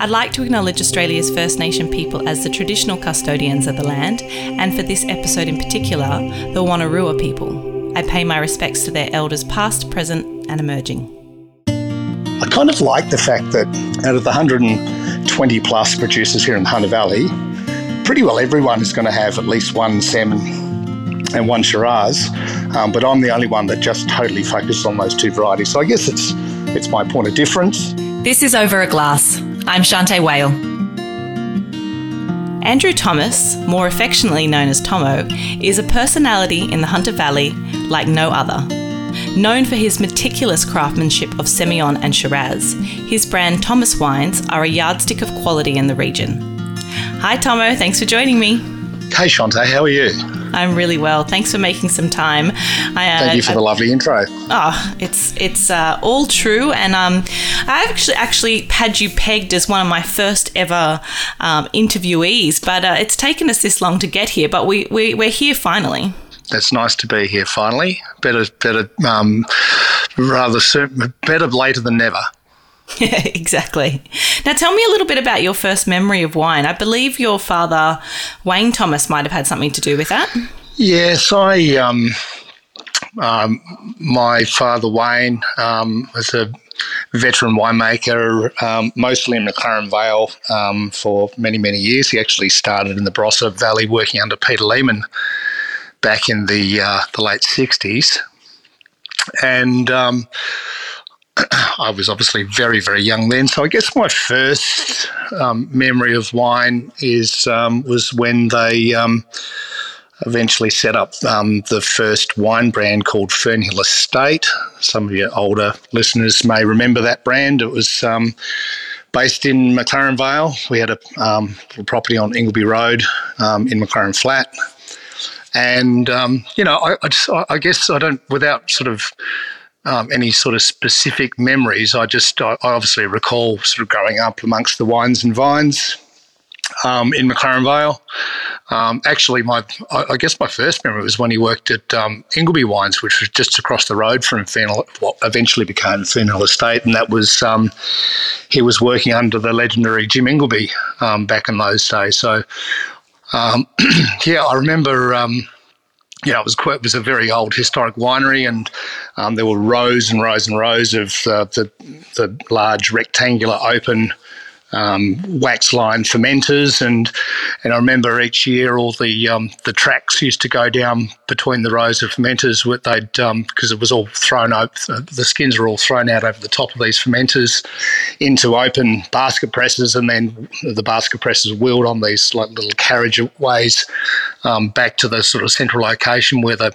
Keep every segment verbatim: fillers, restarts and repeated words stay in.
I'd like to acknowledge Australia's First Nation people as the traditional custodians of the land, and for this episode in particular, the Wanarua people. I pay my respects to their elders past, present and emerging. I kind of like the fact that out of the one hundred twenty plus producers here in the Hunter Valley, pretty well everyone is going to have at least one Semillon and one Shiraz, um, but I'm the only one that just totally focuses on those two varieties. So I guess it's it's my point of difference. This is Over a Glass. I'm Shantell Wale. Andrew Thomas, more affectionately known as Thommo, is a personality in the Hunter Valley like no other. Known for his meticulous craftsmanship of Semillon and Shiraz, his brand Thomas Wines are a yardstick of quality in the region. Hi Thommo, thanks for joining me. Hey Shantell, how are you? I'm really well. Thanks for making some time. I, uh, Thank you for the lovely intro. Oh, it's it's uh, all true, and um, I actually actually had you pegged as one of my first ever um, interviewees, but uh, it's taken us this long to get here. But we, we we're here finally. It's nice to be here finally. Better better um, rather soon, better later than never. Yeah, exactly. Now, tell me a little bit about your first memory of wine. I believe your father, Wayne Thomas, might have had something to do with that. Yes, I, um, um, my father, Wayne, um, was a veteran winemaker, um, mostly in McLaren Vale um, for many, many years. He actually started in the Barossa Valley working under Peter Lehman back in the, uh, the late sixties. And um I was obviously very, very young then, so I guess my first um, memory of wine is um, was when they um, eventually set up um, the first wine brand called Fernhill Estate. Some of your older listeners may remember that brand. It was um, based in McLaren Vale. We had a um, little property on Ingleby Road um, in McLaren Flat, and um, you know, I, I, just, I, I guess I don't without sort of. Um, any sort of specific memories. I just, I, I obviously recall sort of growing up amongst the wines and vines um, in McLaren Vale. Um, actually, my, I, I guess my first memory was when he worked at um, Ingleby Wines, which was just across the road from Fennell, what eventually became Fennell Estate, and that was, um, he was working under the legendary Jim Ingleby um, back in those days. So, um, yeah, I remember... Um, Yeah, it was quite, it was a very old historic winery, and um, there were rows and rows and rows of uh, the the large rectangular open um, wax-lined fermenters, and and I remember each year all the um, the tracks used to go down between the rows of fermenters. With they'd because um, it was all thrown out, the skins were all thrown out over the top of these fermenters into open basket presses, and then the basket presses wheeled on these like little carriageways. Um, back to the sort of central location where the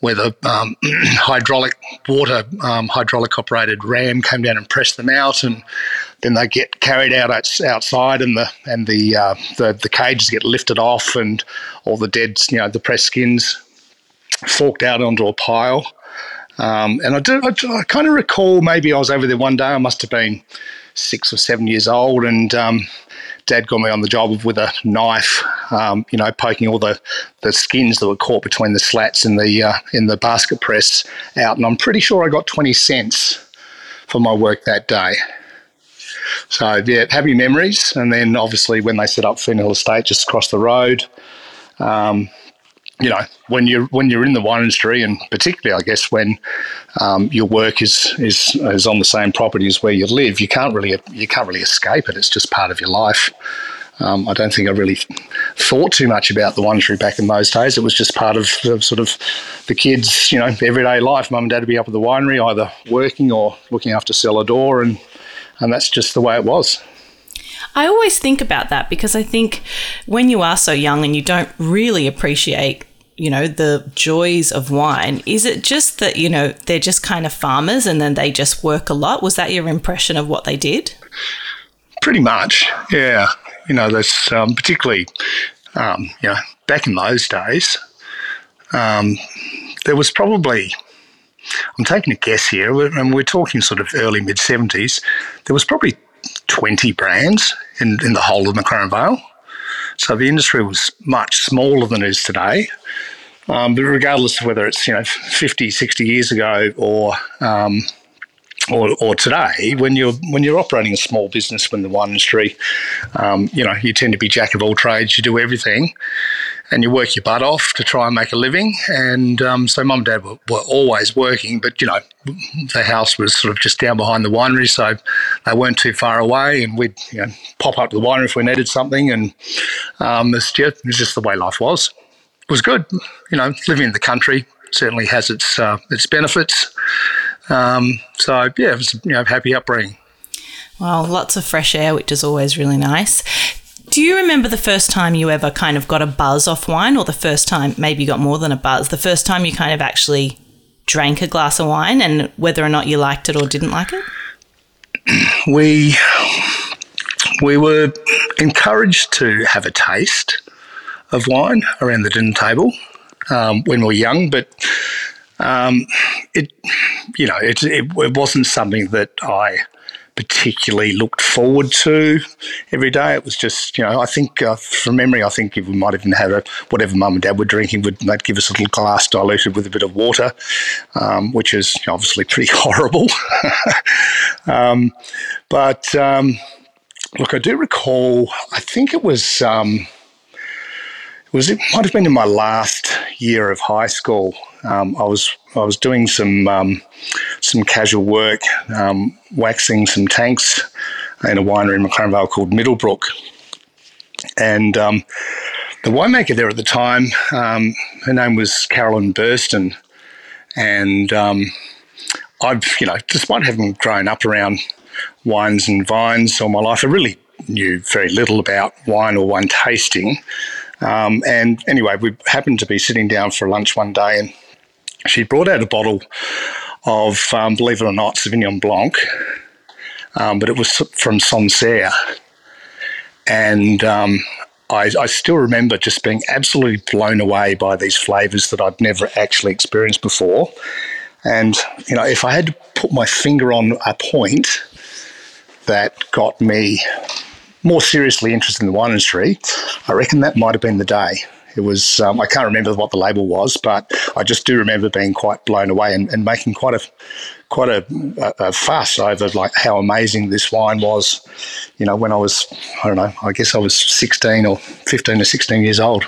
where the um, hydraulic water um, hydraulic operated ram came down and pressed them out, and then they get carried out outside, and the and the uh, the, the cages get lifted off, and all the dead you know the pressed skins forked out onto a pile. Um, and I do I, I kind of recall maybe I was over there one day. I must have been six or seven years old, and um, Dad got me on the job with a knife. Um, you know, poking all the, the skins that were caught between the slats in the uh, in the basket press out, and I'm pretty sure I got twenty cents for my work that day. So yeah, happy memories. And then obviously when they set up Fennell Estate just across the road, um, you know, when you're when you're in the wine industry, and particularly I guess when um, your work is is is on the same property as where you live, you can't really you can't really escape it. It's just part of your life. Um, I don't think I really thought too much about the winery back in those days. It was just part of the, sort of the kids, you know, everyday life. Mum and Dad would be up at the winery either working or looking after cellar door, and, and that's just the way it was. I always think about that because I think when you are so young and you don't really appreciate, you know, the joys of wine, is it just that, you know, they're just kind of farmers and then they just work a lot? Was that your impression of what they did? Pretty much, yeah. You know, that's um, particularly, um, you know, back in those days, um, there was probably, I'm taking a guess here, and we're talking sort of early, mid-seventies, there was probably twenty brands in, in the whole of McLaren Vale. So the industry was much smaller than it is today. Um, but regardless of whether it's, you know, fifty, sixty years ago or, um, or, or today, when you're when you're operating a small business, when the wine industry, um, you know, you tend to be jack of all trades, you do everything, and you work your butt off to try and make a living. And um, so mum and dad were, were always working, but, you know, the house was sort of just down behind the winery, so they weren't too far away, and we'd, you know, pop up to the winery if we needed something, and um, it's just, it's just the way life was. It was good. You know, living in the country certainly has its uh, its benefits. Um, so, yeah, it was, you know, happy upbringing. Well, lots of fresh air, which is always really nice. Do you remember the first time you ever kind of got a buzz off wine, or the first time, maybe you got more than a buzz, the first time you kind of actually drank a glass of wine, and whether or not you liked it or didn't like it? We we were encouraged to have a taste of wine around the dinner table um, when we were young, but um, it, you know, it, it, it wasn't something that I particularly looked forward to every day. It was just, you know, I think uh, from memory, I think if we might even have a, whatever mum and dad were drinking, would they'd give us a little glass diluted with a bit of water, um, which is obviously pretty horrible. um, but um, look, I do recall, I think it was, um, it was, it might have been in my last year of high school. Um, I was I was doing some um, some casual work, um, waxing some tanks in a winery in McLaren Valley called Middlebrook, and um, the winemaker there at the time, um, her name was Carolyn Burston, and um, I've, you know, despite having grown up around wines and vines all my life, I really knew very little about wine or wine tasting. Um, and anyway, we happened to be sitting down for lunch one day, and she brought out a bottle of, um, believe it or not, Sauvignon Blanc, um, but it was from Sancerre. And um, I, I still remember just being absolutely blown away by these flavours that I'd never actually experienced before. And, you know, if I had to put my finger on a point that got me more seriously interested in the wine industry, I reckon that might have been the day. It was, um, I can't remember what the label was, but I just do remember being quite blown away and, and making quite a quite a, a fuss over, like, how amazing this wine was, you know, when I was, I don't know, I guess I was sixteen or fifteen or sixteen years old.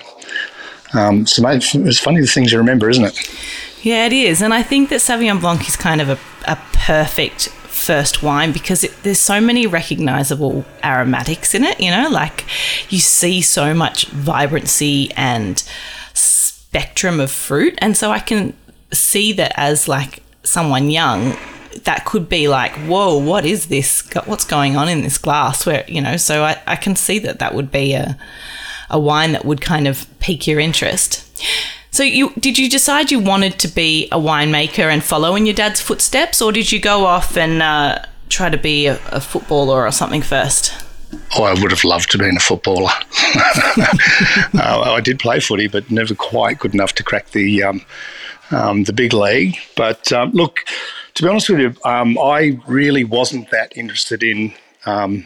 Um, so mate, it's funny the things you remember, isn't it? Yeah, it is. And I think that Sauvignon Blanc is kind of a, a perfect first wine, because it, there's so many recognizable aromatics in it, you know, like you see so much vibrancy and spectrum of fruit. And so I can see that as, like, someone young, that could be like, whoa, what is this? What's going on in this glass? Where, you know, so I, I can see that that would be a, a wine that would kind of pique your interest. So you did you decide you wanted to be a winemaker and follow in your dad's footsteps, or did you go off and uh, try to be a, a footballer or something first? Oh, I would have loved to have been a footballer. uh, I did play footy, but never quite good enough to crack the um, um, the big league. But um, look, to be honest with you, um, I really wasn't that interested in um,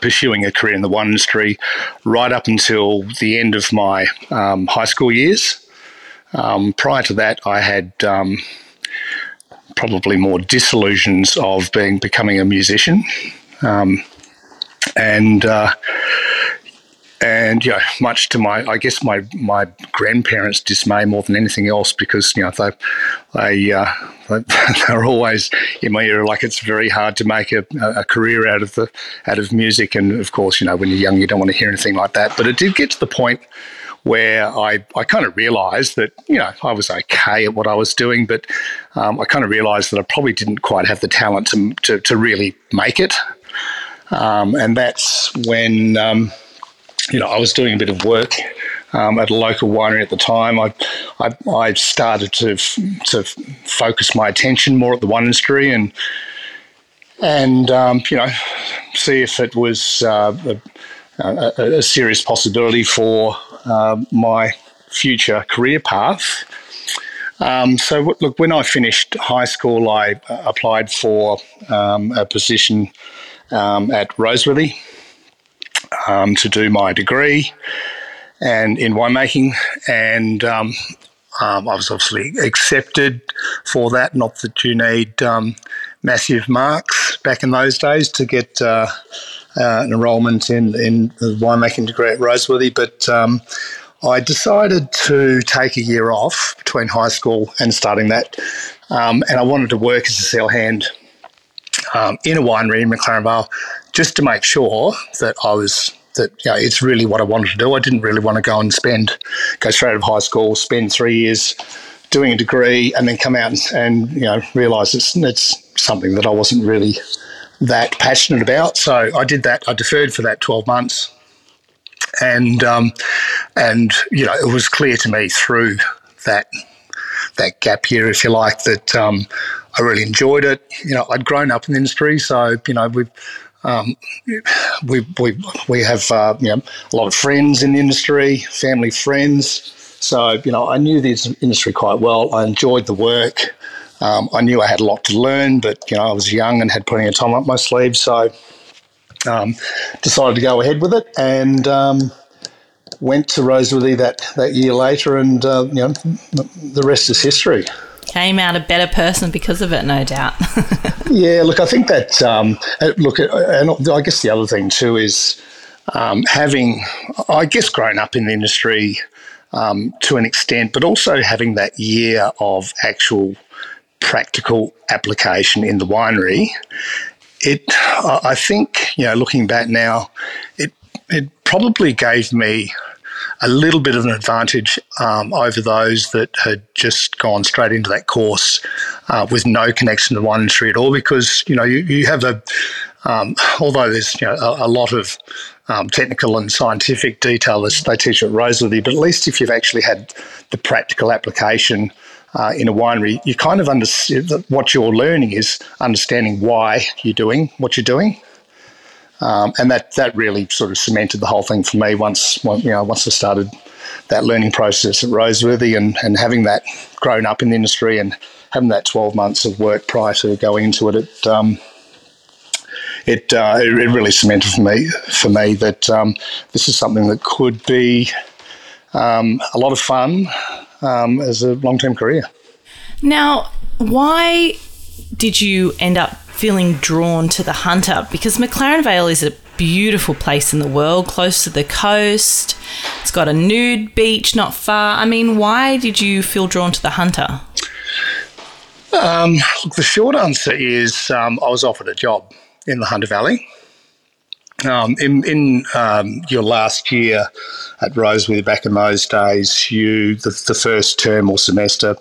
pursuing a career in the wine industry right up until the end of my um, high school years. Um, prior to that, I had um, probably more disillusions of being becoming a musician, um, and uh, and you know, much to my, I guess my my grandparents' dismay more than anything else, because, you know, they they uh, they're always in my ear like it's very hard to make a, a career out of the out of music, and of course, you know, when you're young, you don't want to hear anything like that. But it did get to the point where I, I kind of realised that, you know, I was okay at what I was doing, but um, I kind of realised that I probably didn't quite have the talent to to, to really make it. Um, and that's when, um, you know, I was doing a bit of work um, at a local winery at the time. I I, I started to f- to focus my attention more at the wine industry, and, and um, you know, see if it was uh, a, a, a serious possibility for Uh, my future career path. Um, so, w- look, when I finished high school, I uh, applied for um, a position um, at Roseworthy um, to do my degree and in winemaking, and um, um, I was obviously accepted for that. Not that you need um, massive marks back in those days to get uh, uh, an enrolment in, in the winemaking degree at Roseworthy. But um, I decided to take a year off between high school and starting that, um, and I wanted to work as a sale hand um, in a winery in McLaren Vale, just to make sure that I was that you know, it's really what I wanted to do. I didn't really want to go and spend, go straight out of high school, spend three years doing a degree, and then come out and, and you know realise it's it's something that I wasn't really that passionate about. So I did that. I deferred for that twelve months, and um, and you know it was clear to me through that that gap year, if you like, that um, I really enjoyed it. You know, I'd grown up in the industry, so you know we've. Um, we we we have uh, you know a lot of friends in the industry, family friends. So you know I knew this industry quite well. I enjoyed the work. Um, I knew I had a lot to learn, but you know I was young and had plenty of time up my sleeve. So um, decided to go ahead with it and um, went to Roseworthy that, that year later, and uh, you know the rest is history. Came out a better person because of it, no doubt. Yeah, look, I think that, um, look, and I guess the other thing too is um, having, I guess, grown up in the industry um, to an extent, but also having that year of actual practical application in the winery, it, I think, you know, looking back now, it it probably gave me a little bit of an advantage um, over those that had just gone straight into that course uh, with no connection to the wine industry at all, because, you know, you, you have a, um, although there's you know, a, a lot of um, technical and scientific detail that they teach at Roseworthy, but at least if you've actually had the practical application uh, in a winery, you kind of understand what you're learning is understanding why you're doing what you're doing. Um, and that, that really sort of cemented the whole thing for me once you know once I started that learning process at Roseworthy and, and having that grown up in the industry and having that twelve months of work prior to going into it, it um, it, uh, it really cemented for me for me that um, this is something that could be um, a lot of fun um, as a long-term career. Now, why did you end up feeling drawn to the Hunter? Because McLaren Vale is a beautiful place in the world, close to the coast. It's got a nude beach not far. I mean, why did you feel drawn to the Hunter? Um, look, the short answer is um, I was offered a job in the Hunter Valley. Um, in in um, your last year at Roseworthy, back in those days, you the, the first term or semester,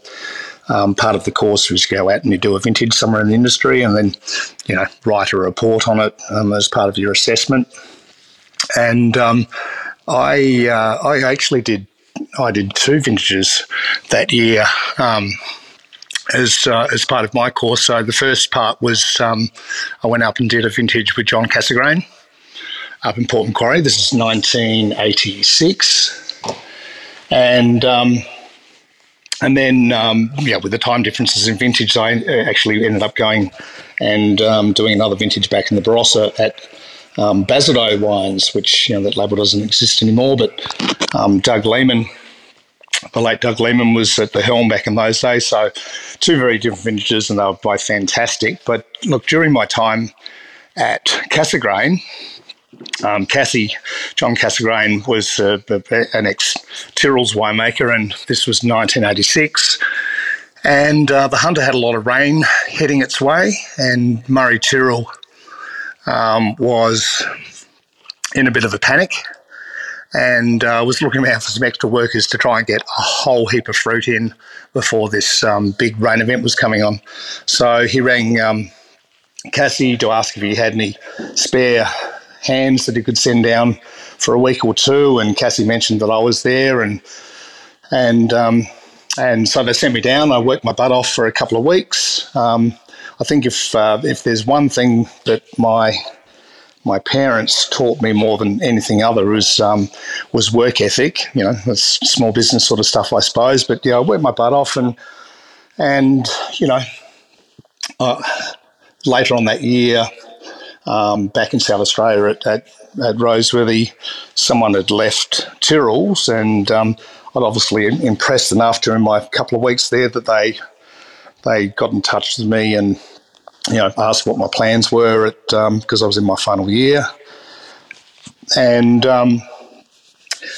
Um, part of the course was you go out and you do a vintage somewhere in the industry and then, you know, write a report on it um, as part of your assessment. And um, I uh, I actually did I did two vintages that year um, as uh, as part of my course. So the first part was um, I went up and did a vintage with John Cassegrain up in Port Macquarie. This is nineteen eighty-six, and. Um, And then, um, yeah, with the time differences in vintage, I actually ended up going and um, doing another vintage back in the Barossa at um, Bazardo Wines, which, you know, that label doesn't exist anymore. But um, Doug Lehman, the late Doug Lehman, was at the helm back in those days. So two very different vintages, and they were both fantastic. But, look, during my time at Cassegrain, Um, Cassie, John Cassegrain was uh, an ex-Tyrrells winemaker, and this was nineteen eighty-six. And uh, the Hunter had a lot of rain heading its way, and Murray Tyrrell um, was in a bit of a panic and uh, was looking around for some extra workers to try and get a whole heap of fruit in before this um, big rain event was coming on. So he rang um, Cassie to ask if he had any spare hands that he could send down for a week or two, and Cassie mentioned that I was there, and and um, and so they sent me down. I worked my butt off for a couple of weeks. Um, I think if uh, if there's one thing that my my parents taught me more than anything other was um, was work ethic. You know, that's small business sort of stuff, I suppose. But yeah, I worked my butt off, and and you know, uh, later on that year. Um, back in South Australia at, at, at Roseworthy, someone had left Tyrrells, and um, I'd obviously impressed enough during my couple of weeks there that they they got in touch with me and you know, asked what my plans were at because um, I was in my final year. And um,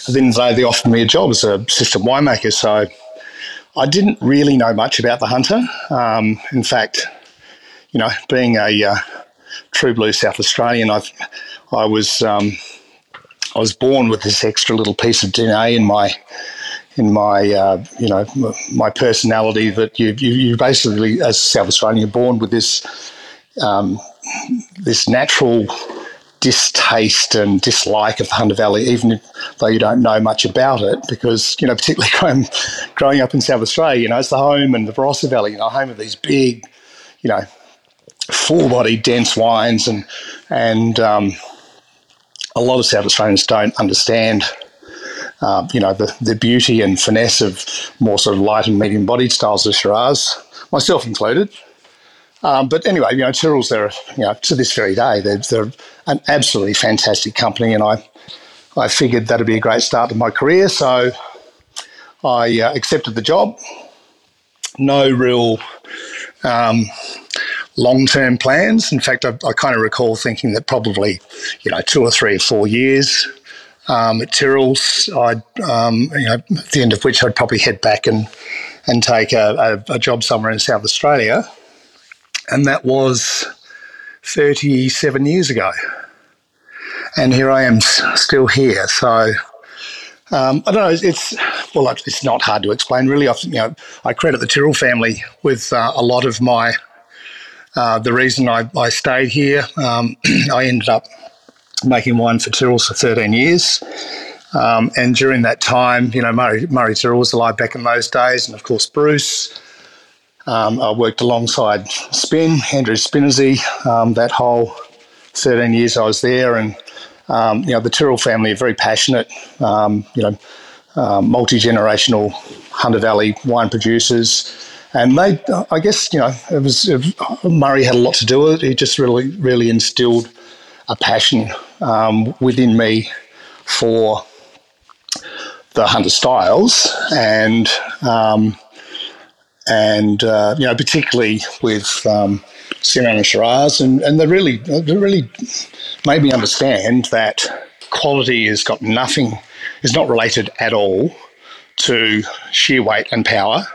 then they, they offered me a job as a assistant winemaker. So I didn't really know much about the Hunter. Um, in fact, you know, being a uh, true blue South Australian, I I was um, I was born with this extra little piece of D N A in my in my uh, you know my personality that you you, you basically as a South Australian you're born with this um, this natural distaste and dislike of the Hunter Valley, even if, though you don't know much about it, because, you know, particularly growing, growing up in South Australia, you know, it's the home and the Barossa Valley, you know, home of these big, you know, full-bodied, dense wines, and and um, a lot of South Australians don't understand, uh, you know, the, the beauty and finesse of more sort of light and medium-bodied styles of Shiraz, myself included. Um, but anyway, you know, Tyrrells, they're, you know, to this very day, they're, they're an absolutely fantastic company, and I I figured that'd be a great start to my career, so I uh, accepted the job. No real um, long-term plans. In fact, I, I kind of recall thinking that probably, you know, two or three or four years um, at Tyrrells, I'd, um, you know, at the end of which I'd probably head back and, and take a, a, a job somewhere in South Australia. And that was thirty-seven years ago. And here I am s- still here. So, um, I don't know, it's, it's, well, it's not hard to explain, really. I, you know, I credit the Tyrrell family with uh, a lot of my, uh, the reason I, I stayed here. Um, I ended up making wine for Tyrrells for thirteen years. Um, and during that time, you know, Murray, Murray Tyrrell was alive back in those days, and of course, Bruce. Um, I worked alongside Spin, Andrew Spinnersy, um, that whole thirteen years I was there. And, um, you know, the Tyrrell family are very passionate, um, you know, uh, multi-generational Hunter Valley wine producers. And they, I guess, you know, it was it, Murray had a lot to do with it. He just really, really instilled a passion um, within me for the Hunter styles and... Um, And, uh, you know, particularly with um, Semillon and Shiraz, and, and they really they really made me understand that quality has got nothing, is not related at all to sheer weight and power,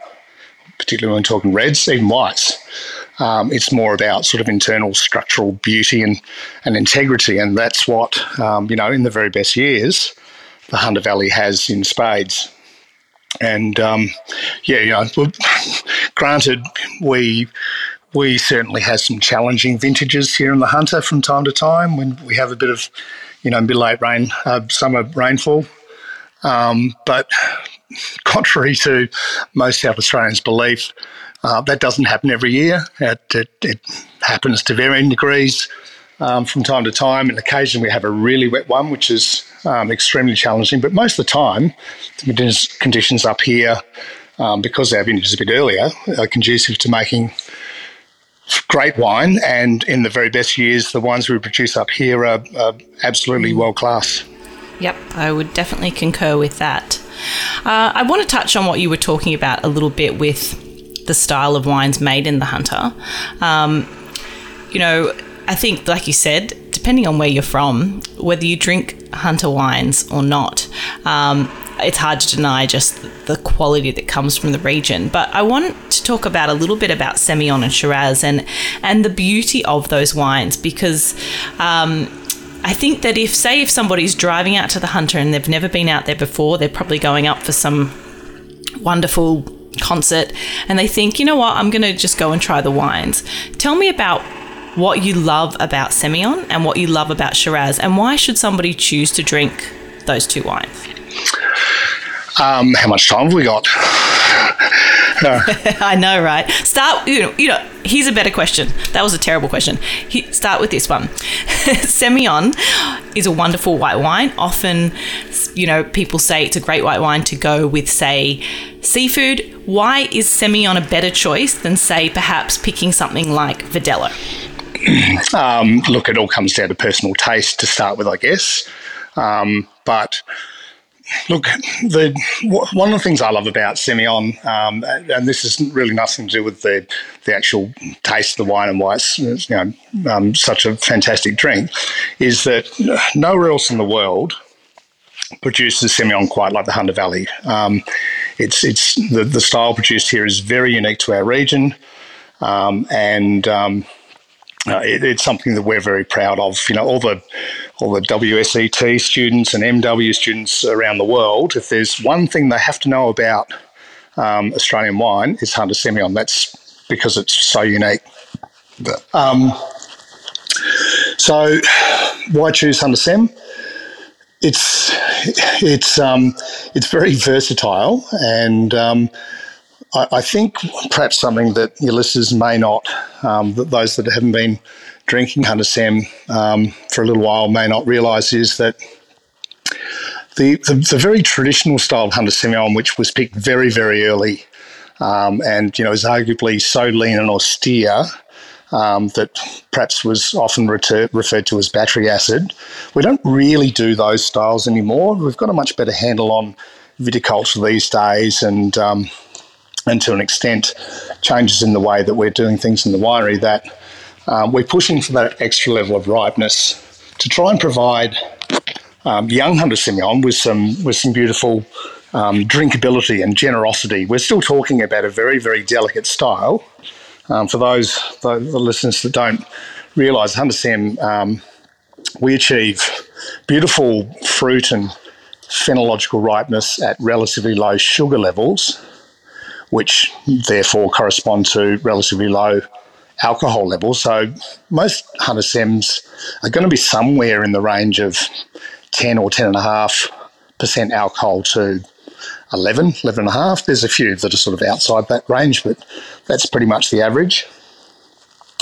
particularly when we're talking reds, even whites. Um, it's more about sort of internal structural beauty and, and integrity, and that's what, um, you know, in the very best years, the Hunter Valley has in spades. And um, yeah, you know, granted, we we certainly have some challenging vintages here in the Hunter from time to time when we have a bit of, you know, mid-late rain, uh, summer rainfall. Um, but contrary to most South Australians' belief, uh, that doesn't happen every year. It, it, it happens to varying degrees um, from time to time, and occasionally we have a really wet one, which is. Um, extremely challenging, but most of the time, the conditions up here, um, because our vintage is a bit earlier, are conducive to making great wine. And in the very best years, the wines we produce up here are, are absolutely world class. Yep, I would definitely concur with that. Uh, I want to touch on what you were talking about a little bit with the style of wines made in the Hunter. Um, you know, I think, like you said, depending on where you're from, whether you drink Hunter wines or not, um, it's hard to deny just the quality that comes from the region. But I want to talk about a little bit about Semillon and Shiraz and, and the beauty of those wines, because um, I think that if, say, if somebody's driving out to the Hunter and they've never been out there before, they're probably going up for some wonderful concert and they think, you know what, I'm going to just go and try the wines. Tell me about what you love about Semillon and what you love about Shiraz, and why should somebody choose to drink those two wines? Um, how much time have we got? No. I know, right? Start, you know, you know, here's a better question. That was a terrible question. He, start with this one. Semillon is a wonderful white wine. Often, you know, people say it's a great white wine to go with, say, seafood. Why is Semillon a better choice than, say, perhaps picking something like Verdelho? Um, look, it all comes down to personal taste to start with, I guess. Um, but Look, the, one of the things I love about Semillon, um, and this is really nothing to do with the, the actual taste of the wine and why it's, it's you know, um, such a fantastic drink, is that nowhere else in the world produces Semillon quite like the Hunter Valley. Um, it's it's the, the style produced here is very unique to our region, um, and um, uh, it, it's something that we're very proud of. You know, all the all the W S E T students and M W students around the world, if there's one thing they have to know about um, Australian wine, it's Hunter Semillon. That's because it's so unique. Um, so why choose Hunter Sem? It's it's um, it's very versatile, and um, I, I think perhaps something that your listeners may not, um, that those that haven't been drinking Hunter Sem um, for a little while may not realise, is that the, the the very traditional style of Hunter Semillon, which was picked very very early, um, and you know is arguably so lean and austere. Um, that perhaps was often reter- referred to as battery acid. We don't really do those styles anymore. We've got a much better handle on viticulture these days, and um, and to an extent, changes in the way that we're doing things in the winery, that um, we're pushing for that extra level of ripeness to try and provide um, young Hunter Semillon with some with some beautiful um, drinkability and generosity. We're still talking about a very very delicate style. Um, for those the, the listeners that don't realise, Hunter Sem, um, we achieve beautiful fruit and phenological ripeness at relatively low sugar levels, which therefore correspond to relatively low alcohol levels. So most Hunter Sems are going to be somewhere in the range of ten or ten point five percent alcohol to eleven, eleven and a half. There's a few that are sort of outside that range, but that's pretty much the average.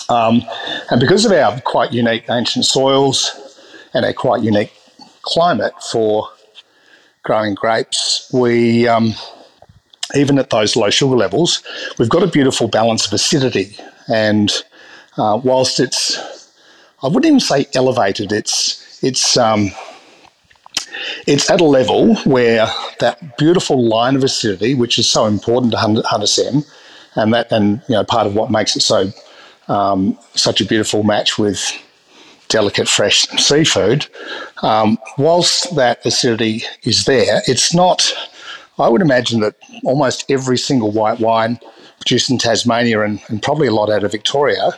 Um, and because of our quite unique ancient soils and our quite unique climate for growing grapes, we, um, even at those low sugar levels, we've got a beautiful balance of acidity. And uh, whilst it's, I wouldn't even say elevated, it's, it's, um, It's at a level where that beautiful line of acidity, which is so important to Hunter Sem, and that, and you know, part of what makes it so um, such a beautiful match with delicate fresh seafood. Um, whilst that acidity is there, it's not. I would imagine that almost every single white wine produced in Tasmania, and, and probably a lot out of Victoria,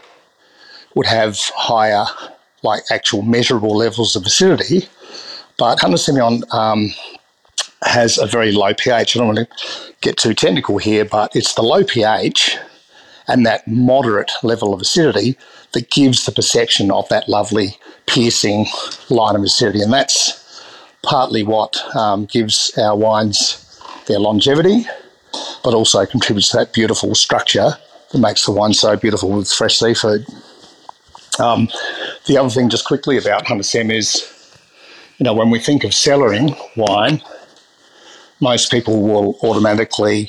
would have higher, like actual measurable levels of acidity. But Hunter Semillon um, has a very low pH. I don't want to get too technical here, but it's the low pH and that moderate level of acidity that gives the perception of that lovely piercing line of acidity. And that's partly what um, gives our wines their longevity, but also contributes to that beautiful structure that makes the wine so beautiful with fresh seafood. Um, the other thing just quickly about Hunter Sem is, you know, when we think of cellaring wine, most people will automatically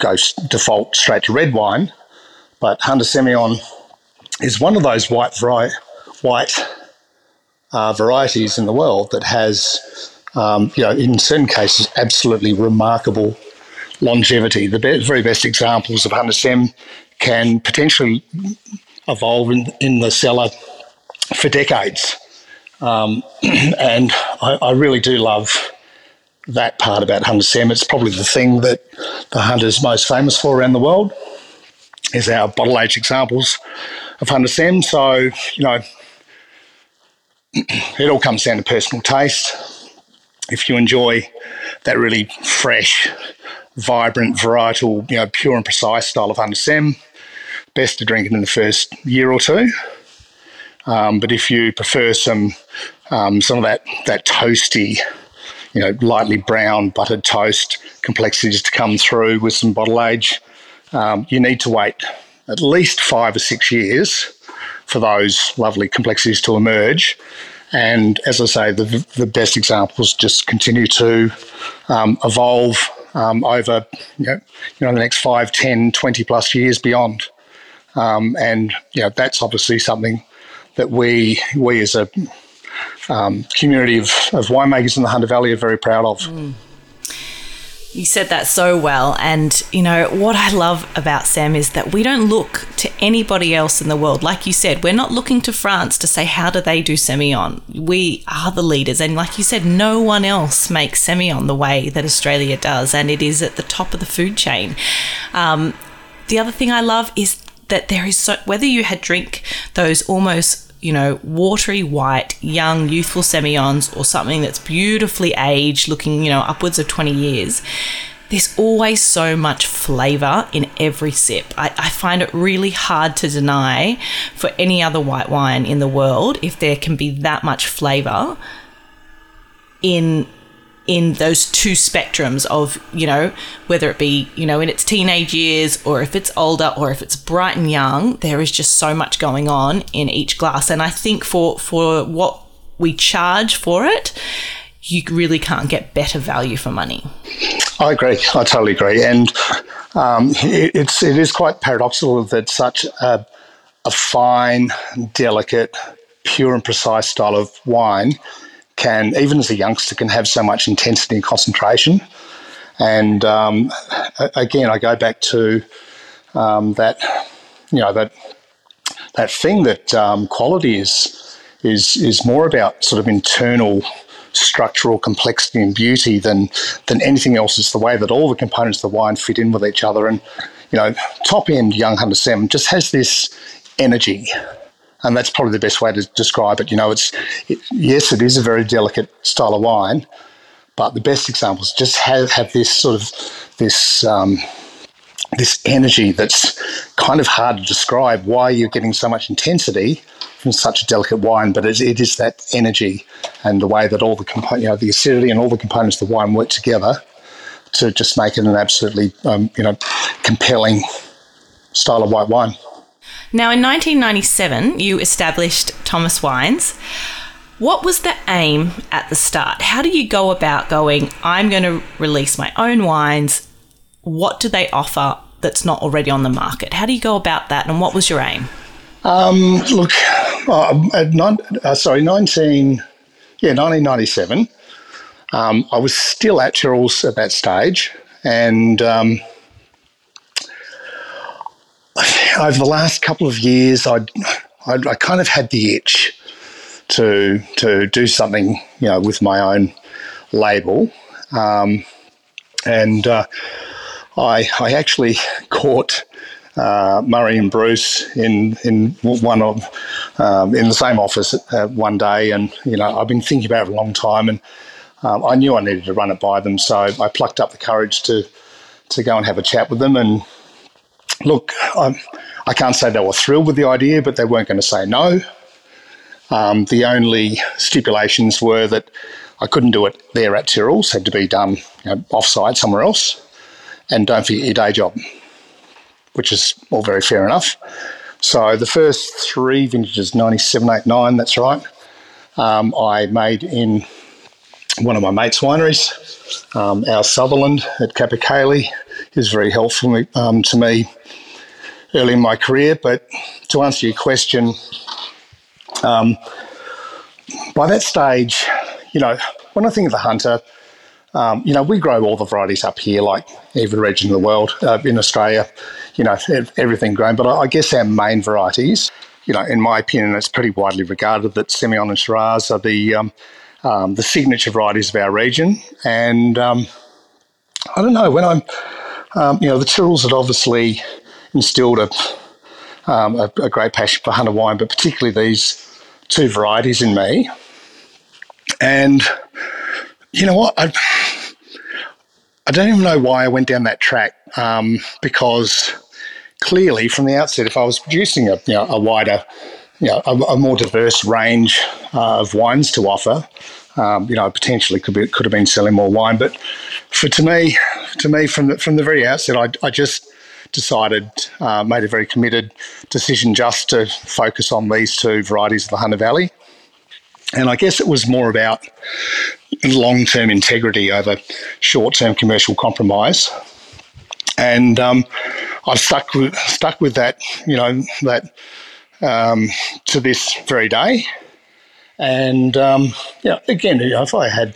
go default straight to red wine, but Hunter Semillon is one of those white vari- white uh, varieties in the world that has, um, you know, in certain cases, absolutely remarkable longevity. The be- very best examples of Hunter Sem can potentially evolve in, in the cellar for decades. Um, and I, I really do love that part about Hunter Sem. It's probably the thing that the Hunter's most famous for around the world, is our bottle aged examples of Hunter Sem. So, you know, it all comes down to personal taste. If you enjoy that really fresh, vibrant, varietal, you know, pure and precise style of Hunter Sem, best to drink it in the first year or two. Um, but if you prefer some um, some of that, that toasty, you know, lightly brown buttered toast complexities to come through with some bottle age, um, you need to wait at least five or six years for those lovely complexities to emerge. And as I say, the the best examples just continue to um, evolve um, over, you know, you know, the next five, ten, twenty plus years beyond. Um, and, you know, that's obviously something that we we as a um, community of, of winemakers in the Hunter Valley are very proud of. Mm. You said that so well, and, you know, what I love about Sem is that we don't look to anybody else in the world. Like you said, we're not looking to France to say, how do they do Semillon? We are the leaders, and like you said, no one else makes Semillon the way that Australia does, and it is at the top of the food chain. Um, the other thing I love is that there is so, whether you had drink those almost, you know, watery white, young, youthful Semillons or something that's beautifully aged, looking, you know, upwards of twenty years, there's always so much flavour in every sip. I, I find it really hard to deny for any other white wine in the world if there can be that much flavour in in those two spectrums of, you know, whether it be, you know, in its teenage years or if it's older or if it's bright and young, there is just so much going on in each glass. And I think for, for what we charge for it, you really can't get better value for money. I agree. I totally agree. And um, it, it's, it is quite paradoxical that such a, a fine, delicate, pure and precise style of wine can, even as a youngster, can have so much intensity and concentration. And um, again, I go back to um, that, you know, that that thing that um, quality is is is more about sort of internal structural complexity and beauty than than anything else. It's the way that all the components of the wine fit in with each other. And, you know, top end young Hunter Sem just has this energy. And that's probably the best way to describe it. You know, it's it, yes, it is a very delicate style of wine, but the best examples just have, have this sort of this um, this energy that's kind of hard to describe. Why you're getting so much intensity from such a delicate wine, but it, it is that energy and the way that all the compo- you know, the acidity and all the components of the wine work together to just make it an absolutely um, you know compelling style of white wine. Now, in nineteen ninety-seven, you established Thomas Wines. What was the aim at the start? How do you go about going, I'm going to release my own wines? What do they offer that's not already on the market? How do you go about that, and what was your aim? Um, look, uh, at nine, uh, sorry, 19, yeah, nineteen ninety-seven, um, I was still at Tyrrells at that stage, and... Um, Over the last couple of years, I, I I kind of had the itch to to do something, you know, with my own label, um, and uh, I I actually caught uh, Murray and Bruce in in one of um, in the same office uh, one day, and you know I've been thinking about it a long time, and um, I knew I needed to run it by them, so I plucked up the courage to to go and have a chat with them. And look, I, I can't say they were thrilled with the idea, but they weren't going to say no. Um, the only stipulations were that I couldn't do it there at Tyrrells, had to be done, you know, off-site somewhere else, and don't forget your day job, which is all very fair enough. So the first three vintages, ninety-seven, eight, nine, that's right, um, I made in one of my mates' wineries, um, our Sutherland at Capercaillie. It was very helpful um, to me early in my career. But to answer your question, um, by that stage, you know, when I think of the Hunter, um, you know, we grow all the varieties up here, like every region of the world, uh, in Australia, you know, everything grown. But I guess our main varieties, you know, in my opinion, it's pretty widely regarded that Semillon and Shiraz are the um, um, the signature varieties of our region. And um, I don't know, when I'm... Um, you know, the Tyrrells had obviously instilled a, um, a, a great passion for Hunter wine, but particularly these two varieties in me. And you know what? I, I don't even know why I went down that track, um, because clearly from the outset, if I was producing a, you know, a wider, you know, a, a more diverse range uh, of wines to offer, Um, you know, potentially could be could have been selling more wine, but for to me, to me from the, from the very outset, I, I just decided, uh, made a very committed decision just to focus on these two varieties of the Hunter Valley, and I guess it was more about long-term integrity over short-term commercial compromise, and um, I've stuck with, stuck with that, you know, that um, to this very day. And um, you know, again, you know, if I had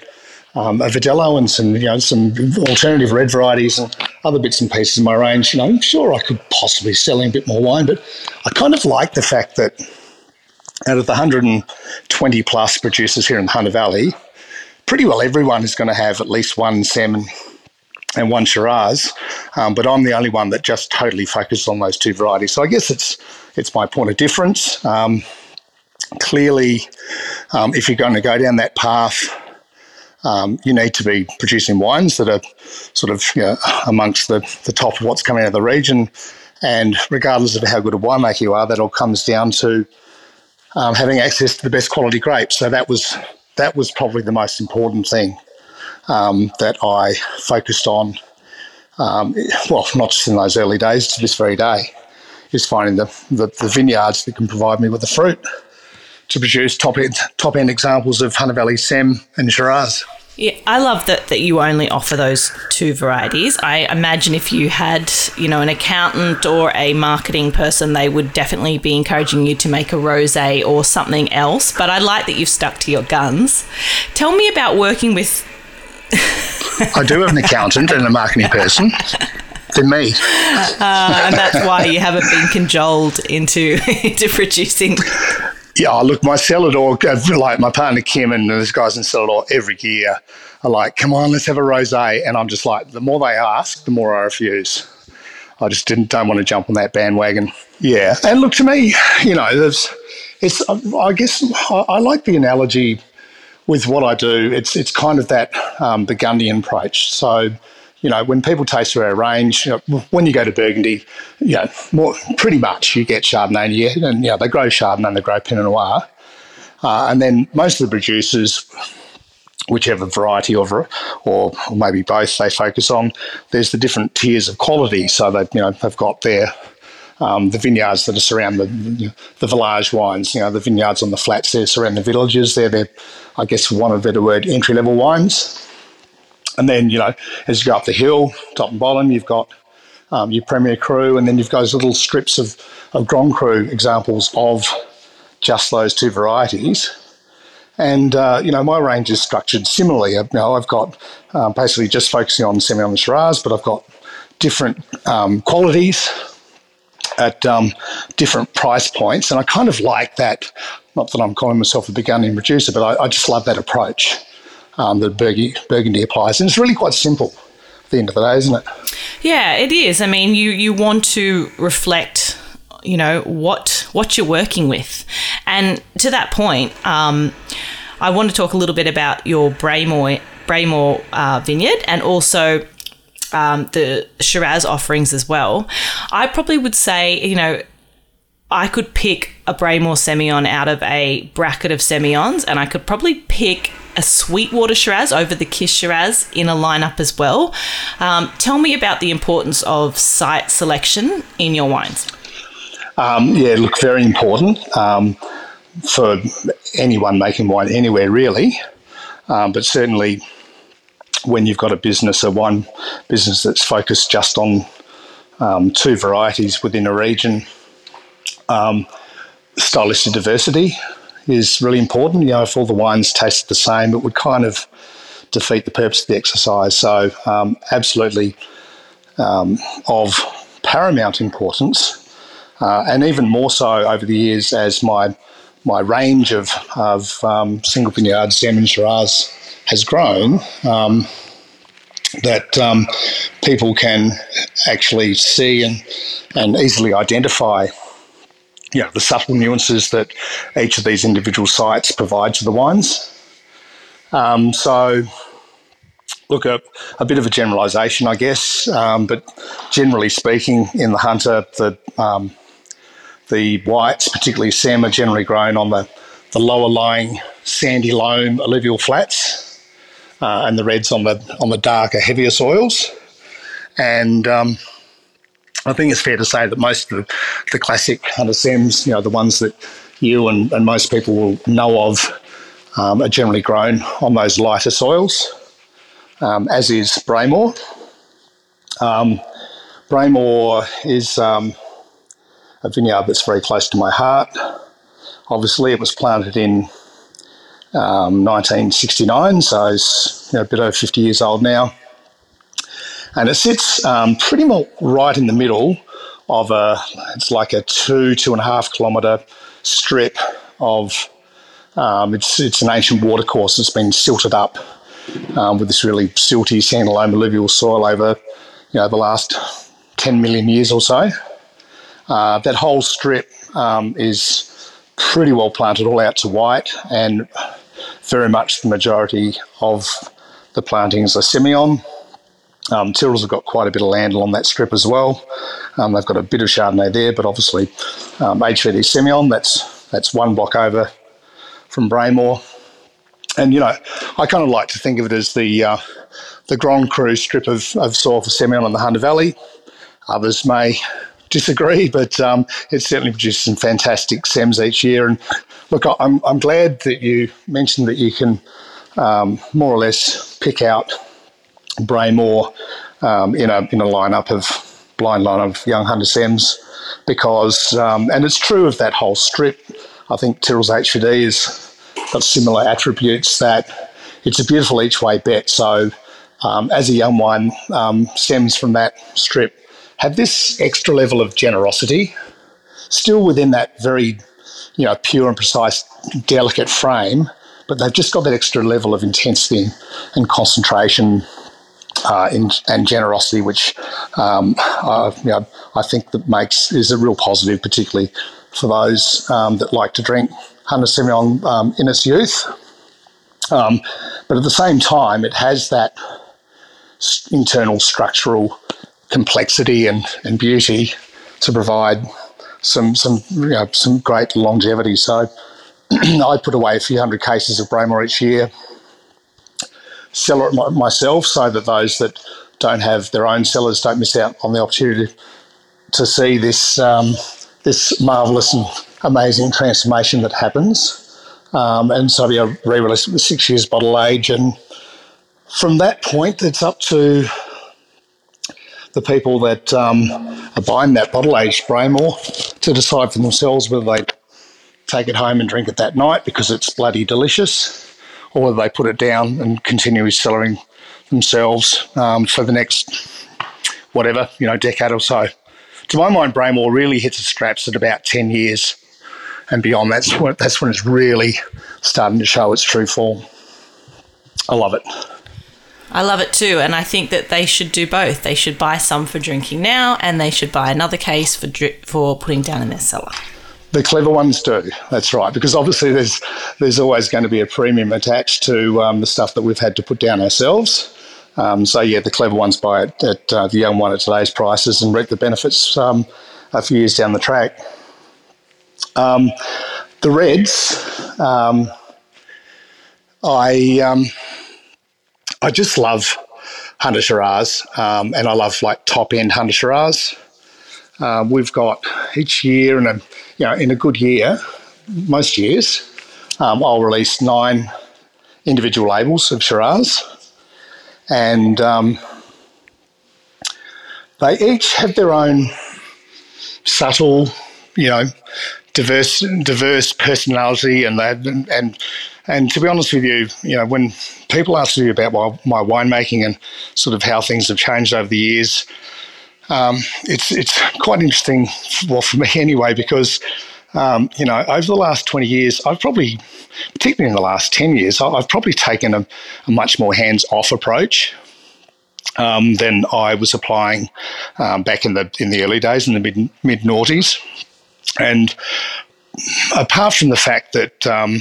um, a Verdelho and some, you know, some alternative red varieties and other bits and pieces in my range, you know, I'm sure I could possibly sell a bit more wine. But I kind of like the fact that out of the one hundred twenty plus producers here in the Hunter Valley, pretty well everyone is going to have at least one Sem and one Shiraz, um, but I'm the only one that just totally focuses on those two varieties. So I guess it's it's my point of difference. Um, clearly, um, if you're going to go down that path, um, you need to be producing wines that are sort of, you know, amongst the, the top of what's coming out of the region. And regardless of how good a winemaker you are, that all comes down to um, having access to the best quality grapes. So that was that was probably the most important thing Um, that I focused on, um, well, not just in those early days, to this very day, is finding the, the, the vineyards that can provide me with the fruit to produce top-end top end examples of Hunter Valley Sem and Shiraz. Yeah, I love that, that you only offer those two varieties. I imagine if you had, you know, an accountant or a marketing person, they would definitely be encouraging you to make a rosé or something else. But I like that you've stuck to your guns. Tell me about working with... I do have an accountant and a marketing person. Than me. Uh, and that's why you haven't been cajoled into, into producing. Yeah, look, my Cellador, like my partner Kim and those guys in Cellador every year are like, come on, let's have a rosé. And I'm just like, the more they ask, the more I refuse. I just didn't don't want to jump on that bandwagon. Yeah. And look, to me, you know, there's, it's. I guess I, I like the analogy with what I do, it's it's kind of that um, Burgundian approach. So, you know, when people taste through our range, you know, when you go to Burgundy, you know, more, pretty much you get Chardonnay, yeah, and you know, they grow Chardonnay and they grow Pinot Noir. Uh, and then most of the producers, whichever variety of, or or maybe both they focus on, there's the different tiers of quality. So they've, you know, they've got their... Um, the vineyards that are surround the, the the village wines, you know, the vineyards on the flats there surround the villages. They're, they're, I guess, for want of a better word, entry-level wines. And then, you know, as you go up the hill, top and bottom, you've got um, your Premier Cru, and then you've got those little strips of, of Grand Cru examples of just those two varieties. And, uh, you know, my range is structured similarly. You know, I've got um, basically just focusing on Semillon and Shiraz, but I've got different um, qualities at um, different price points. And I kind of like that, not that I'm calling myself a Burgundian producer, but I, I just love that approach um, that Burg- Burgundy applies. And it's really quite simple at the end of the day, isn't it? Yeah, it is. I mean, you, you want to reflect, you know, what what you're working with. And to that point, um, I want to talk a little bit about your Braemore, Braemore uh, vineyard and also... Um, the Shiraz offerings as well. I probably would say, you know, I could pick a Braemore Semillon out of a bracket of Semillons, and I could probably pick a Sweetwater Shiraz over the Kiss Shiraz in a lineup as well. Um, tell me about the importance of site selection in your wines. Um, yeah, look, very important um, for anyone making wine anywhere, really, um, but certainly... when you've got a business, a wine business that's focused just on um, two varieties within a region, um, stylistic diversity is really important. You know, if all the wines tasted the same, it would kind of defeat the purpose of the exercise. So um, absolutely um, of paramount importance, uh, and even more so over the years as my my range of, of um, single vineyard Sem and Shiraz has grown, um, that um, people can actually see and and easily identify, you know, the subtle nuances that each of these individual sites provide to the wines. Um, so, look, a, a bit of a generalisation, I guess, um, but generally speaking, in the Hunter, the um, the whites, particularly Sem, are generally grown on the, the lower-lying sandy loam alluvial flats. Uh, and the reds on the on the darker, heavier soils. And um, I think it's fair to say that most of the, the classic Hunter Sems, you know, the ones that you and, and most people will know of, um, are generally grown on those lighter soils, um, as is Braemore. Um, Braemore is um, a vineyard that's very close to my heart. Obviously, it was planted in um, nineteen sixty-nine, so it's, you know, a bit over fifty years old now. And it sits um, pretty much right in the middle of a, it's like a two, two and a half kilometre strip of, um, it's it's an ancient watercourse that's been silted up um, with this really silty sandalone alluvial soil over, you know, the last ten million years or so. Uh, that whole strip um, is pretty well planted all out to white, and very much the majority of the plantings are Semillon. Um, Tyrrells have got quite a bit of land along that strip as well. Um, they've got a bit of Chardonnay there, but obviously um, H V D Semillon, that's, that's one block over from Braemore. And, you know, I kind of like to think of it as the uh, the Grand Cru strip of, of soil for Semillon in the Hunter Valley. Others may disagree, but um, it certainly produces some fantastic Sems each year. And, look, I'm, I'm glad that you mentioned that you can um, more or less pick out Braemore um, in a in a lineup of blind lineup of young Hunter Sems, because um, and it's true of that whole strip. I think Tyrrell's H V D has got similar attributes, that it's a beautiful each way bet. So um, as a young wine, um, Sems from that strip have this extra level of generosity, still within that very, you know, pure and precise, delicate frame, but they've just got that extra level of intensity and concentration. Uh, in, and generosity, which um, uh, you know, I think that makes is a real positive, particularly for those um, that like to drink Hunter Semillon um, in its youth. Um, but at the same time, it has that internal structural complexity and, and beauty to provide some some you know, some great longevity. So I put away a few hundred cases of Braemore each year. Cellar it myself, so that those that don't have their own cellars don't miss out on the opportunity to see this um, this marvellous and amazing transformation that happens. Um, and so we are re-released with six years bottle age, and from that point, it's up to the people that um, are buying that bottle aged Braemore to decide for themselves whether they take it home and drink it that night because it's bloody delicious, or whether they put it down and continue cellaring themselves um, for the next, whatever, you know, decade or so. To my mind, Braemore really hits its straps at about ten years and beyond. That's when, that's when it's really starting to show its true form. I love it. I love it too, and I think that they should do both. They should buy some for drinking now, and they should buy another case for for putting down in their cellar. The clever ones do, that's right, because obviously there's there's always going to be a premium attached to um, the stuff that we've had to put down ourselves. Um, so, yeah, the clever ones buy it at uh, the young one at today's prices and reap the benefits um, a few years down the track. Um, the reds, um, I um, I just love Hunter Shiraz, um, and I love, like, top-end Hunter Shiraz. Uh, we've got each year, and a you know, in a good year, most years, um, I'll release nine individual labels of Shiraz, and um, they each have their own subtle, you know, diverse, diverse personality, and they and and, and to be honest with you, you know, when people ask me about my, my winemaking and sort of how things have changed over the years. Um, it's it's quite interesting, well, for me anyway, because, um, you know, over the last twenty years, I've probably, particularly in the last ten years, I've probably taken a, a much more hands-off approach um, than I was applying um, back in the in the early days, in the mid, mid-noughties. And apart from the fact that um,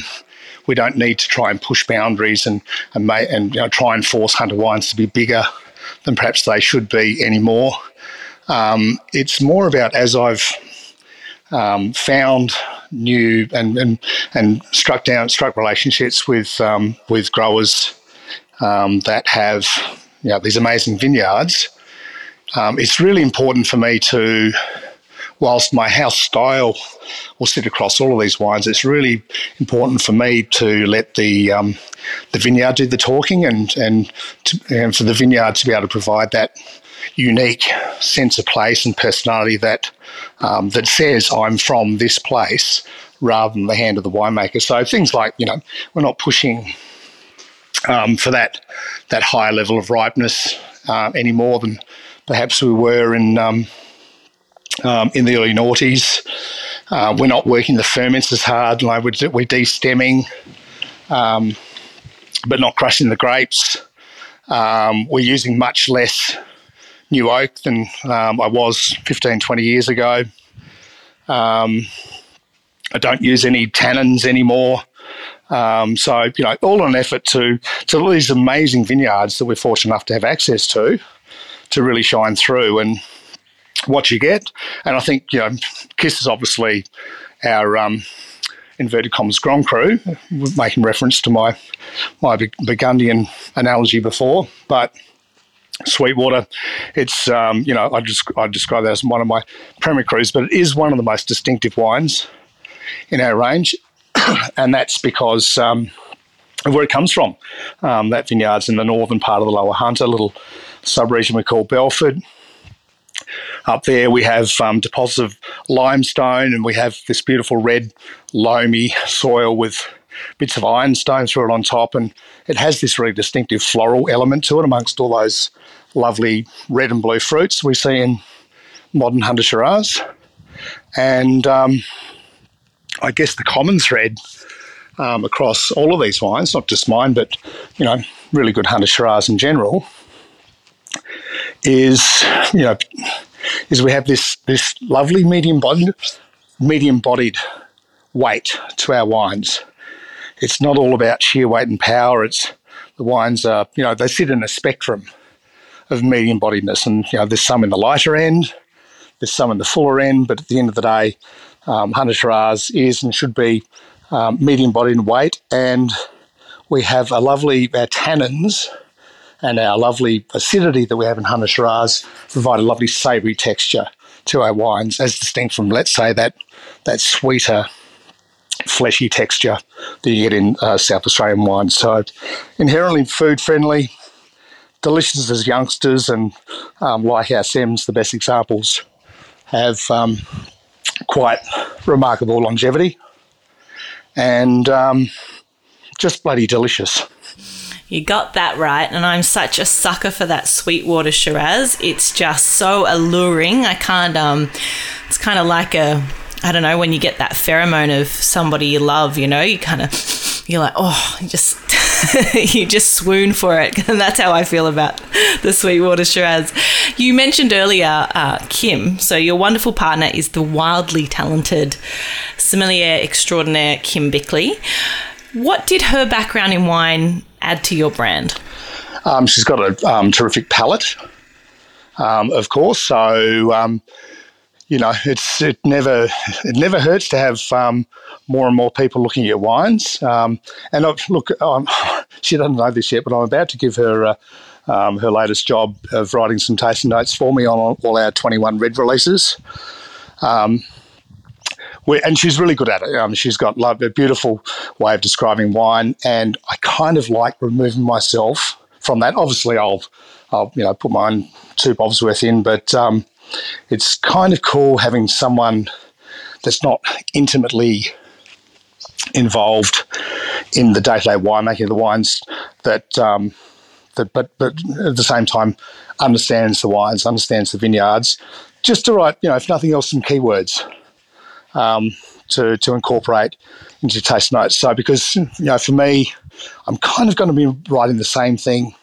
we don't need to try and push boundaries and, and, may, and you know, try and force Hunter wines to be bigger than perhaps they should be anymore, Um, it's more about, as I've um, found new and, and and struck down struck relationships with um, with growers um, that have, you know, these amazing vineyards. Um, it's really important for me to, whilst my house style will sit across all of these wines, it's really important for me to let the um, the vineyard do the talking, and and, to, and for the vineyard to be able to provide that unique sense of place and personality that um, that says I'm from this place rather than the hand of the winemaker. So things like, you know, we're not pushing um, for that that higher level of ripeness uh, any more than perhaps we were in um, um, in the early noughties. Uh, we're not working the ferments as hard. Like we're, we're de-stemming, um, but not crushing the grapes. Um, we're using much less new oak than um, I was fifteen, twenty years ago. Um, I don't use any tannins anymore. Um, so, you know, all an effort to, to all these amazing vineyards that we're fortunate enough to have access to, to really shine through and what you get. And I think, you know, Kiss is obviously our... Um, inverted commas, Grand Cru, making reference to my my Burgundian analogy before, but Sweetwater, it's um, you know I just I describe that as one of my premier crus, but it is one of the most distinctive wines in our range, and that's because um, of where it comes from. Um, that vineyard's in the northern part of the Lower Hunter, a little sub-region we call Belford. Up there we have um, deposits of limestone, and we have this beautiful red loamy soil with bits of ironstone through it on top, and it has this really distinctive floral element to it amongst all those lovely red and blue fruits we see in modern Hunter Shiraz. And um, I guess the common thread um, across all of these wines, not just mine but, you know, really good Hunter Shiraz in general, is, you know, is we have this this lovely medium bodied medium bodied weight to our wines. It's not all about sheer weight and power. It's the wines are, you know, they sit in a spectrum of medium bodiedness, and, you know, there's some in the lighter end, there's some in the fuller end, but at the end of the day, um, Hunter Shiraz is and should be um, medium bodied in weight, and we have a lovely our tannins. And our lovely acidity that we have in Hunter Shiraz provide a lovely savoury texture to our wines, as distinct from, let's say, that that sweeter, fleshy texture that you get in uh, South Australian wines. So inherently food-friendly, delicious as youngsters, and um, like our Sems, the best examples, have um, quite remarkable longevity and um, just bloody delicious. You got that right, and I'm such a sucker for that Sweetwater Shiraz. It's just so alluring. I can't, um, it's kind of like a, I don't know, when you get that pheromone of somebody you love, you know, you kind of, you're like, oh, you just, you just swoon for it. And that's how I feel about the Sweetwater Shiraz. You mentioned earlier, uh, Kim, so your wonderful partner is the wildly talented sommelier extraordinaire, Kim Bickley. What did her background in wine add to your brand? Um, she's got a um, terrific palate, um, of course. So, um, you know, it's it never it never hurts to have um, more and more people looking at wines. Um, and I've, look, I'm, she doesn't know this yet, but I'm about to give her uh, um, her latest job of writing some tasting notes for me on all our twenty-one red releases. Um, We're, and she's really good at it. Um, she's got love, a beautiful way of describing wine, and I kind of like removing myself from that. Obviously, I'll, I'll you know, put my own two bobs worth in, but um, it's kind of cool having someone that's not intimately involved in the day-to-day winemaking of the wines, that, um, that but but at the same time understands the wines, understands the vineyards, just to write, you know, if nothing else, some keywords. Um, to, to incorporate into taste notes. So because, you know, for me, I'm kind of going to be writing the same thing,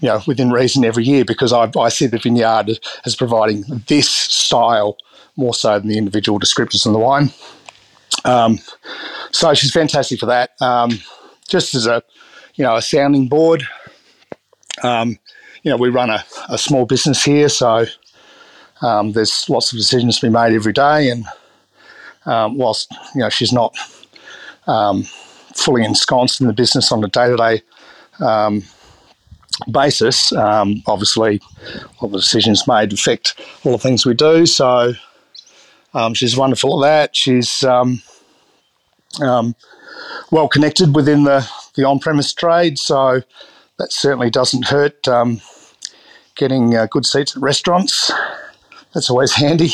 you know, within reason every year, because I, I see the vineyard as providing this style more so than the individual descriptors in the wine. Um, so she's fantastic for that. Um, just as a, you know, a sounding board, um, you know, we run a, a small business here, so um, there's lots of decisions to be made every day, and Um, whilst, you know, she's not um, fully ensconced in the business on a day-to-day um, basis, um, obviously all the decisions made affect all the things we do. So um, she's wonderful at that. She's um, um, well connected within the, the on-premise trade, so that certainly doesn't hurt. Um, getting uh, good seats at restaurants. That's always handy.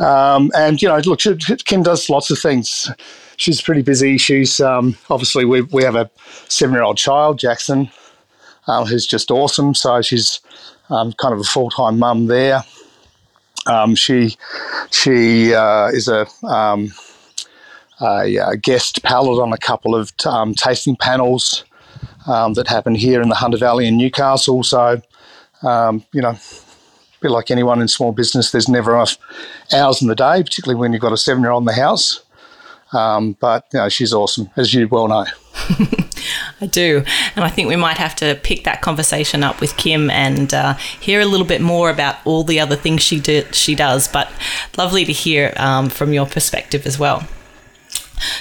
Um, and, you know, look, she, Kim does lots of things. She's pretty busy. She's um, obviously we we have a seven-year-old child, Jackson, uh, who's just awesome. So she's um, kind of a full-time mum there. Um, she she uh, is a, um, a, a guest palate on a couple of t- um, tasting panels um, that happen here in the Hunter Valley in Newcastle. So, um, you know, a bit like anyone in small business, there's never enough hours in the day, particularly when you've got a seven-year-old in the house. Um, but, you know, she's awesome, as you well know. I do. And I think we might have to pick that conversation up with Kim and uh, hear a little bit more about all the other things she do, she does. But lovely to hear um, from your perspective as well.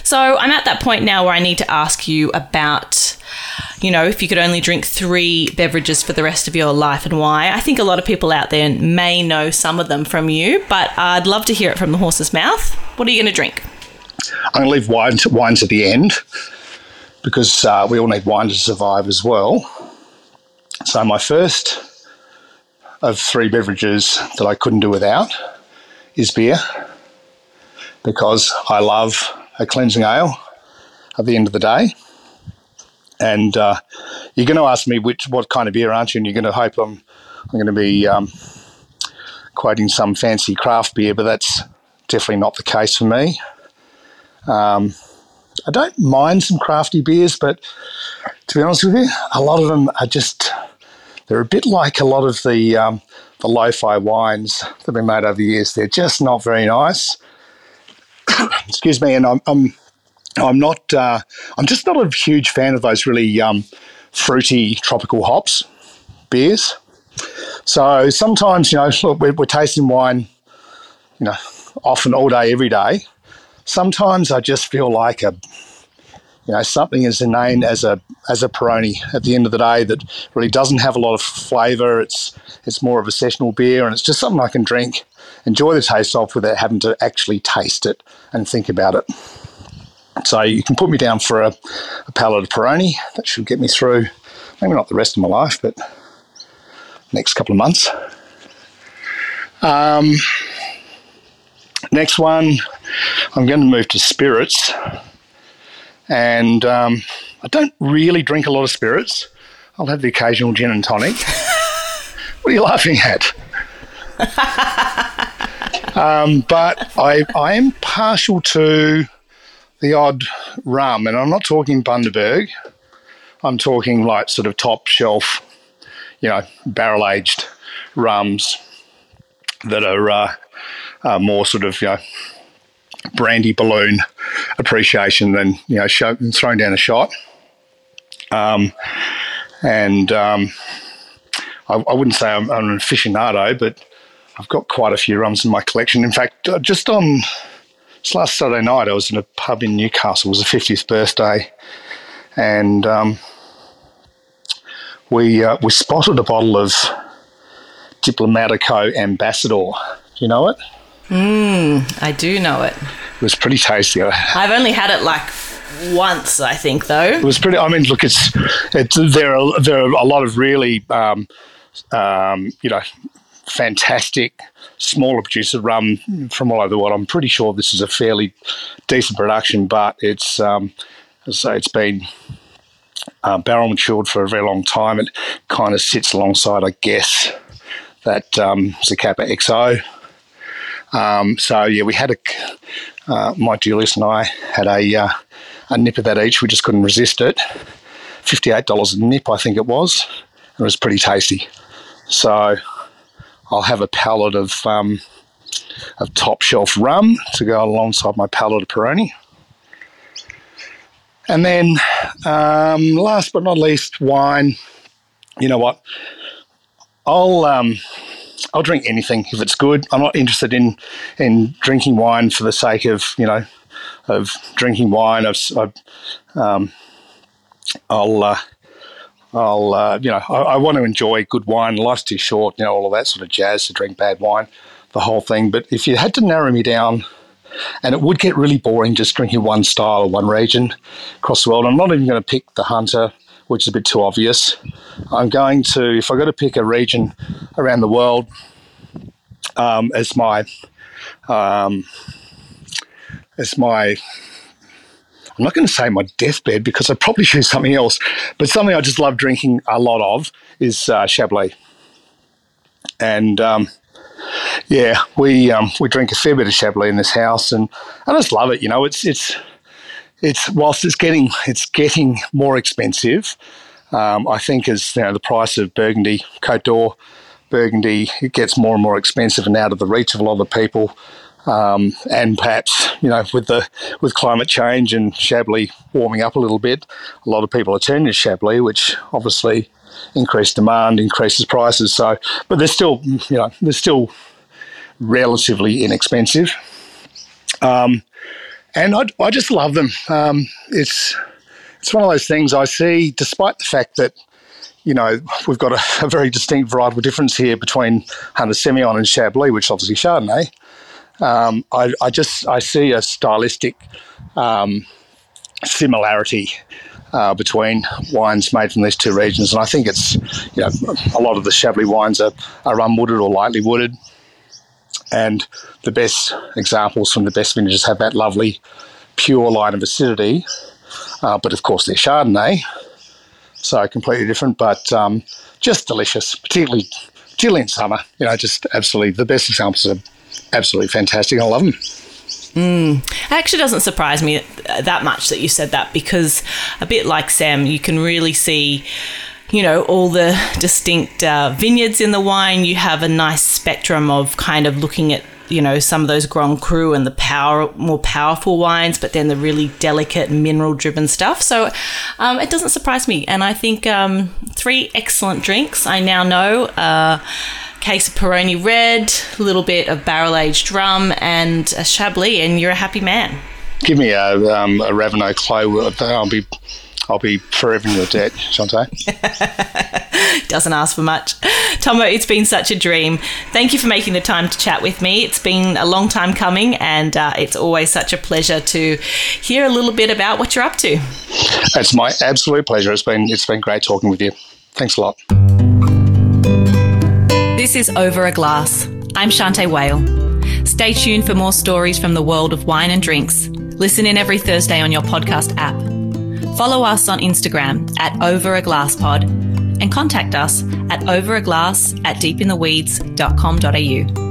So I'm at that point now where I need to ask you about, you know, if you could only drink three beverages for the rest of your life and why. I think a lot of people out there may know some of them from you, but I'd love to hear it from the horse's mouth. What are you going to drink? I'm going to leave wine to, wine to the end, because uh, we all need wine to survive as well. So my first of three beverages that I couldn't do without is beer, because I love a cleansing ale at the end of the day. And uh, you're going to ask me which what kind of beer, aren't you? And you're going to hope I'm, I'm going to be um, quoting some fancy craft beer, but that's definitely not the case for me. Um I don't mind some crafty beers, but to be honest with you, a lot of them are just, they're a bit like a lot of the um, the lo-fi wines that have been made over the years. They're just not very nice. Excuse me, and I'm I'm, I'm not, uh, I'm just not a huge fan of those really um, fruity tropical hops beers. So sometimes, you know, look, we're, we're tasting wine, you know, often all day, every day. Sometimes I just feel like a, you know, something as inane as a as a Peroni at the end of the day that really doesn't have a lot of flavour. It's it's more of a sessional beer, and it's just something I can drink, enjoy the taste of without having to actually taste it and think about it. So you can put me down for a, a pallet of Peroni. That should get me through, maybe not the rest of my life, but next couple of months. Um. Next one, I'm going to move to spirits, and um, I don't really drink a lot of spirits. I'll have the occasional gin and tonic. What are you laughing at? um, but I, I am partial to the odd rum, and I'm not talking Bundaberg. I'm talking like sort of top shelf, you know, barrel-aged rums that are... Uh, Uh, more sort of, you know, brandy balloon appreciation than, you know, show, throwing down a shot. Um, and um, I, I wouldn't say I'm, I'm an aficionado, but I've got quite a few rums in my collection. In fact, uh, just on just last Saturday night, I was in a pub in Newcastle. It was the fiftieth birthday, and um, we uh, we spotted a bottle of Diplomatico Ambassador. Do you know it? Mm, I do know it. It was pretty tasty. I've only had it like once, I think, though. It was pretty. I mean, look, it's, it's there are there are a lot of really, um, um, you know, fantastic smaller producer rum from all over the world. I'm pretty sure this is a fairly decent production, but it's, um, as I say, it's been uh, barrel matured for a very long time. It kind of sits alongside, I guess, that um, Zacapa X O. Um, so yeah, we had a uh, Mike Julius and I had a uh, a nip of that each. We just couldn't resist it. Fifty-eight dollars a nip, I think it was. It was pretty tasty. So I'll have a pallet of um, of top shelf rum to go alongside my pallet of Peroni, and then um, last but not least, wine. You know what? I'll. Um, I'll drink anything if it's good. I'm not interested in, in drinking wine for the sake of, you know, of drinking wine. I've, I've, um, I'll, uh, I'll, uh, you know, I, I want to enjoy good wine. Life's too short, you know, all of that sort of jazz to drink bad wine, the whole thing. But if you had to narrow me down, and it would get really boring just drinking one style or one region across the world. I'm not even going to pick the Hunter which is a bit too obvious. I'm going to, if I got to pick a region around the world um, as my, um, as my, I'm not going to say my deathbed because I probably should do something else, but something I just love drinking a lot of is uh, Chablis. And um, yeah, we um, we drink a fair bit of Chablis in this house, and I just love it. You know, it's it's it's whilst it's getting it's getting more expensive. Um, I think as you know, the price of Burgundy, Côte d'Or, Burgundy, it gets more and more expensive and out of the reach of a lot of the people. Um, and perhaps, you know, with the with climate change and Chablis warming up a little bit, a lot of people are turning to Chablis, which obviously increased demand, increases prices. So, but they're still, you know, they're still relatively inexpensive. Um, and I, I just love them. Um, it's it's one of those things I see, despite the fact that, you know, we've got a, a very distinct varietal difference here between Hunter Semillon and Chablis, which is obviously Chardonnay. Um, I, I just I see a stylistic um, similarity uh, between wines made from these two regions, and I think it's, you know, a lot of the Chablis wines are, are unwooded or lightly wooded, and the best examples from the best vintages have that lovely pure line of acidity, uh, but of course they're Chardonnay, so completely different, but um, just delicious, particularly particularly in summer. You know, just absolutely the best examples of. Absolutely fantastic. I love them. Mm. It actually doesn't surprise me that much that you said that, because a bit like Sam, you can really see, you know, all the distinct uh, vineyards in the wine. You have a nice spectrum of kind of looking at, you know, some of those Grand Cru and the power, more powerful wines, but then the really delicate mineral-driven stuff. So um, it doesn't surprise me. And I think um, three excellent drinks I now know. Uh, case of Peroni Red, a little bit of barrel-aged rum, and a Chablis, and you're a happy man. Give me a, um, a Ravenot Clos. I'll be... I'll be forever in your debt, Shantell. Doesn't ask for much. Thommo, it's been such a dream. Thank you for making the time to chat with me. It's been a long time coming, and uh, it's always such a pleasure to hear a little bit about what you're up to. It's my absolute pleasure. It's been it's been great talking with you. Thanks a lot. This is Over a Glass. I'm Shantell Wale. Stay tuned for more stories from the world of wine and drinks. Listen in every Thursday on your podcast app. Follow us on Instagram at Over a Glass Pod and contact us at overaglass at deepintheweeds dot com dot a u.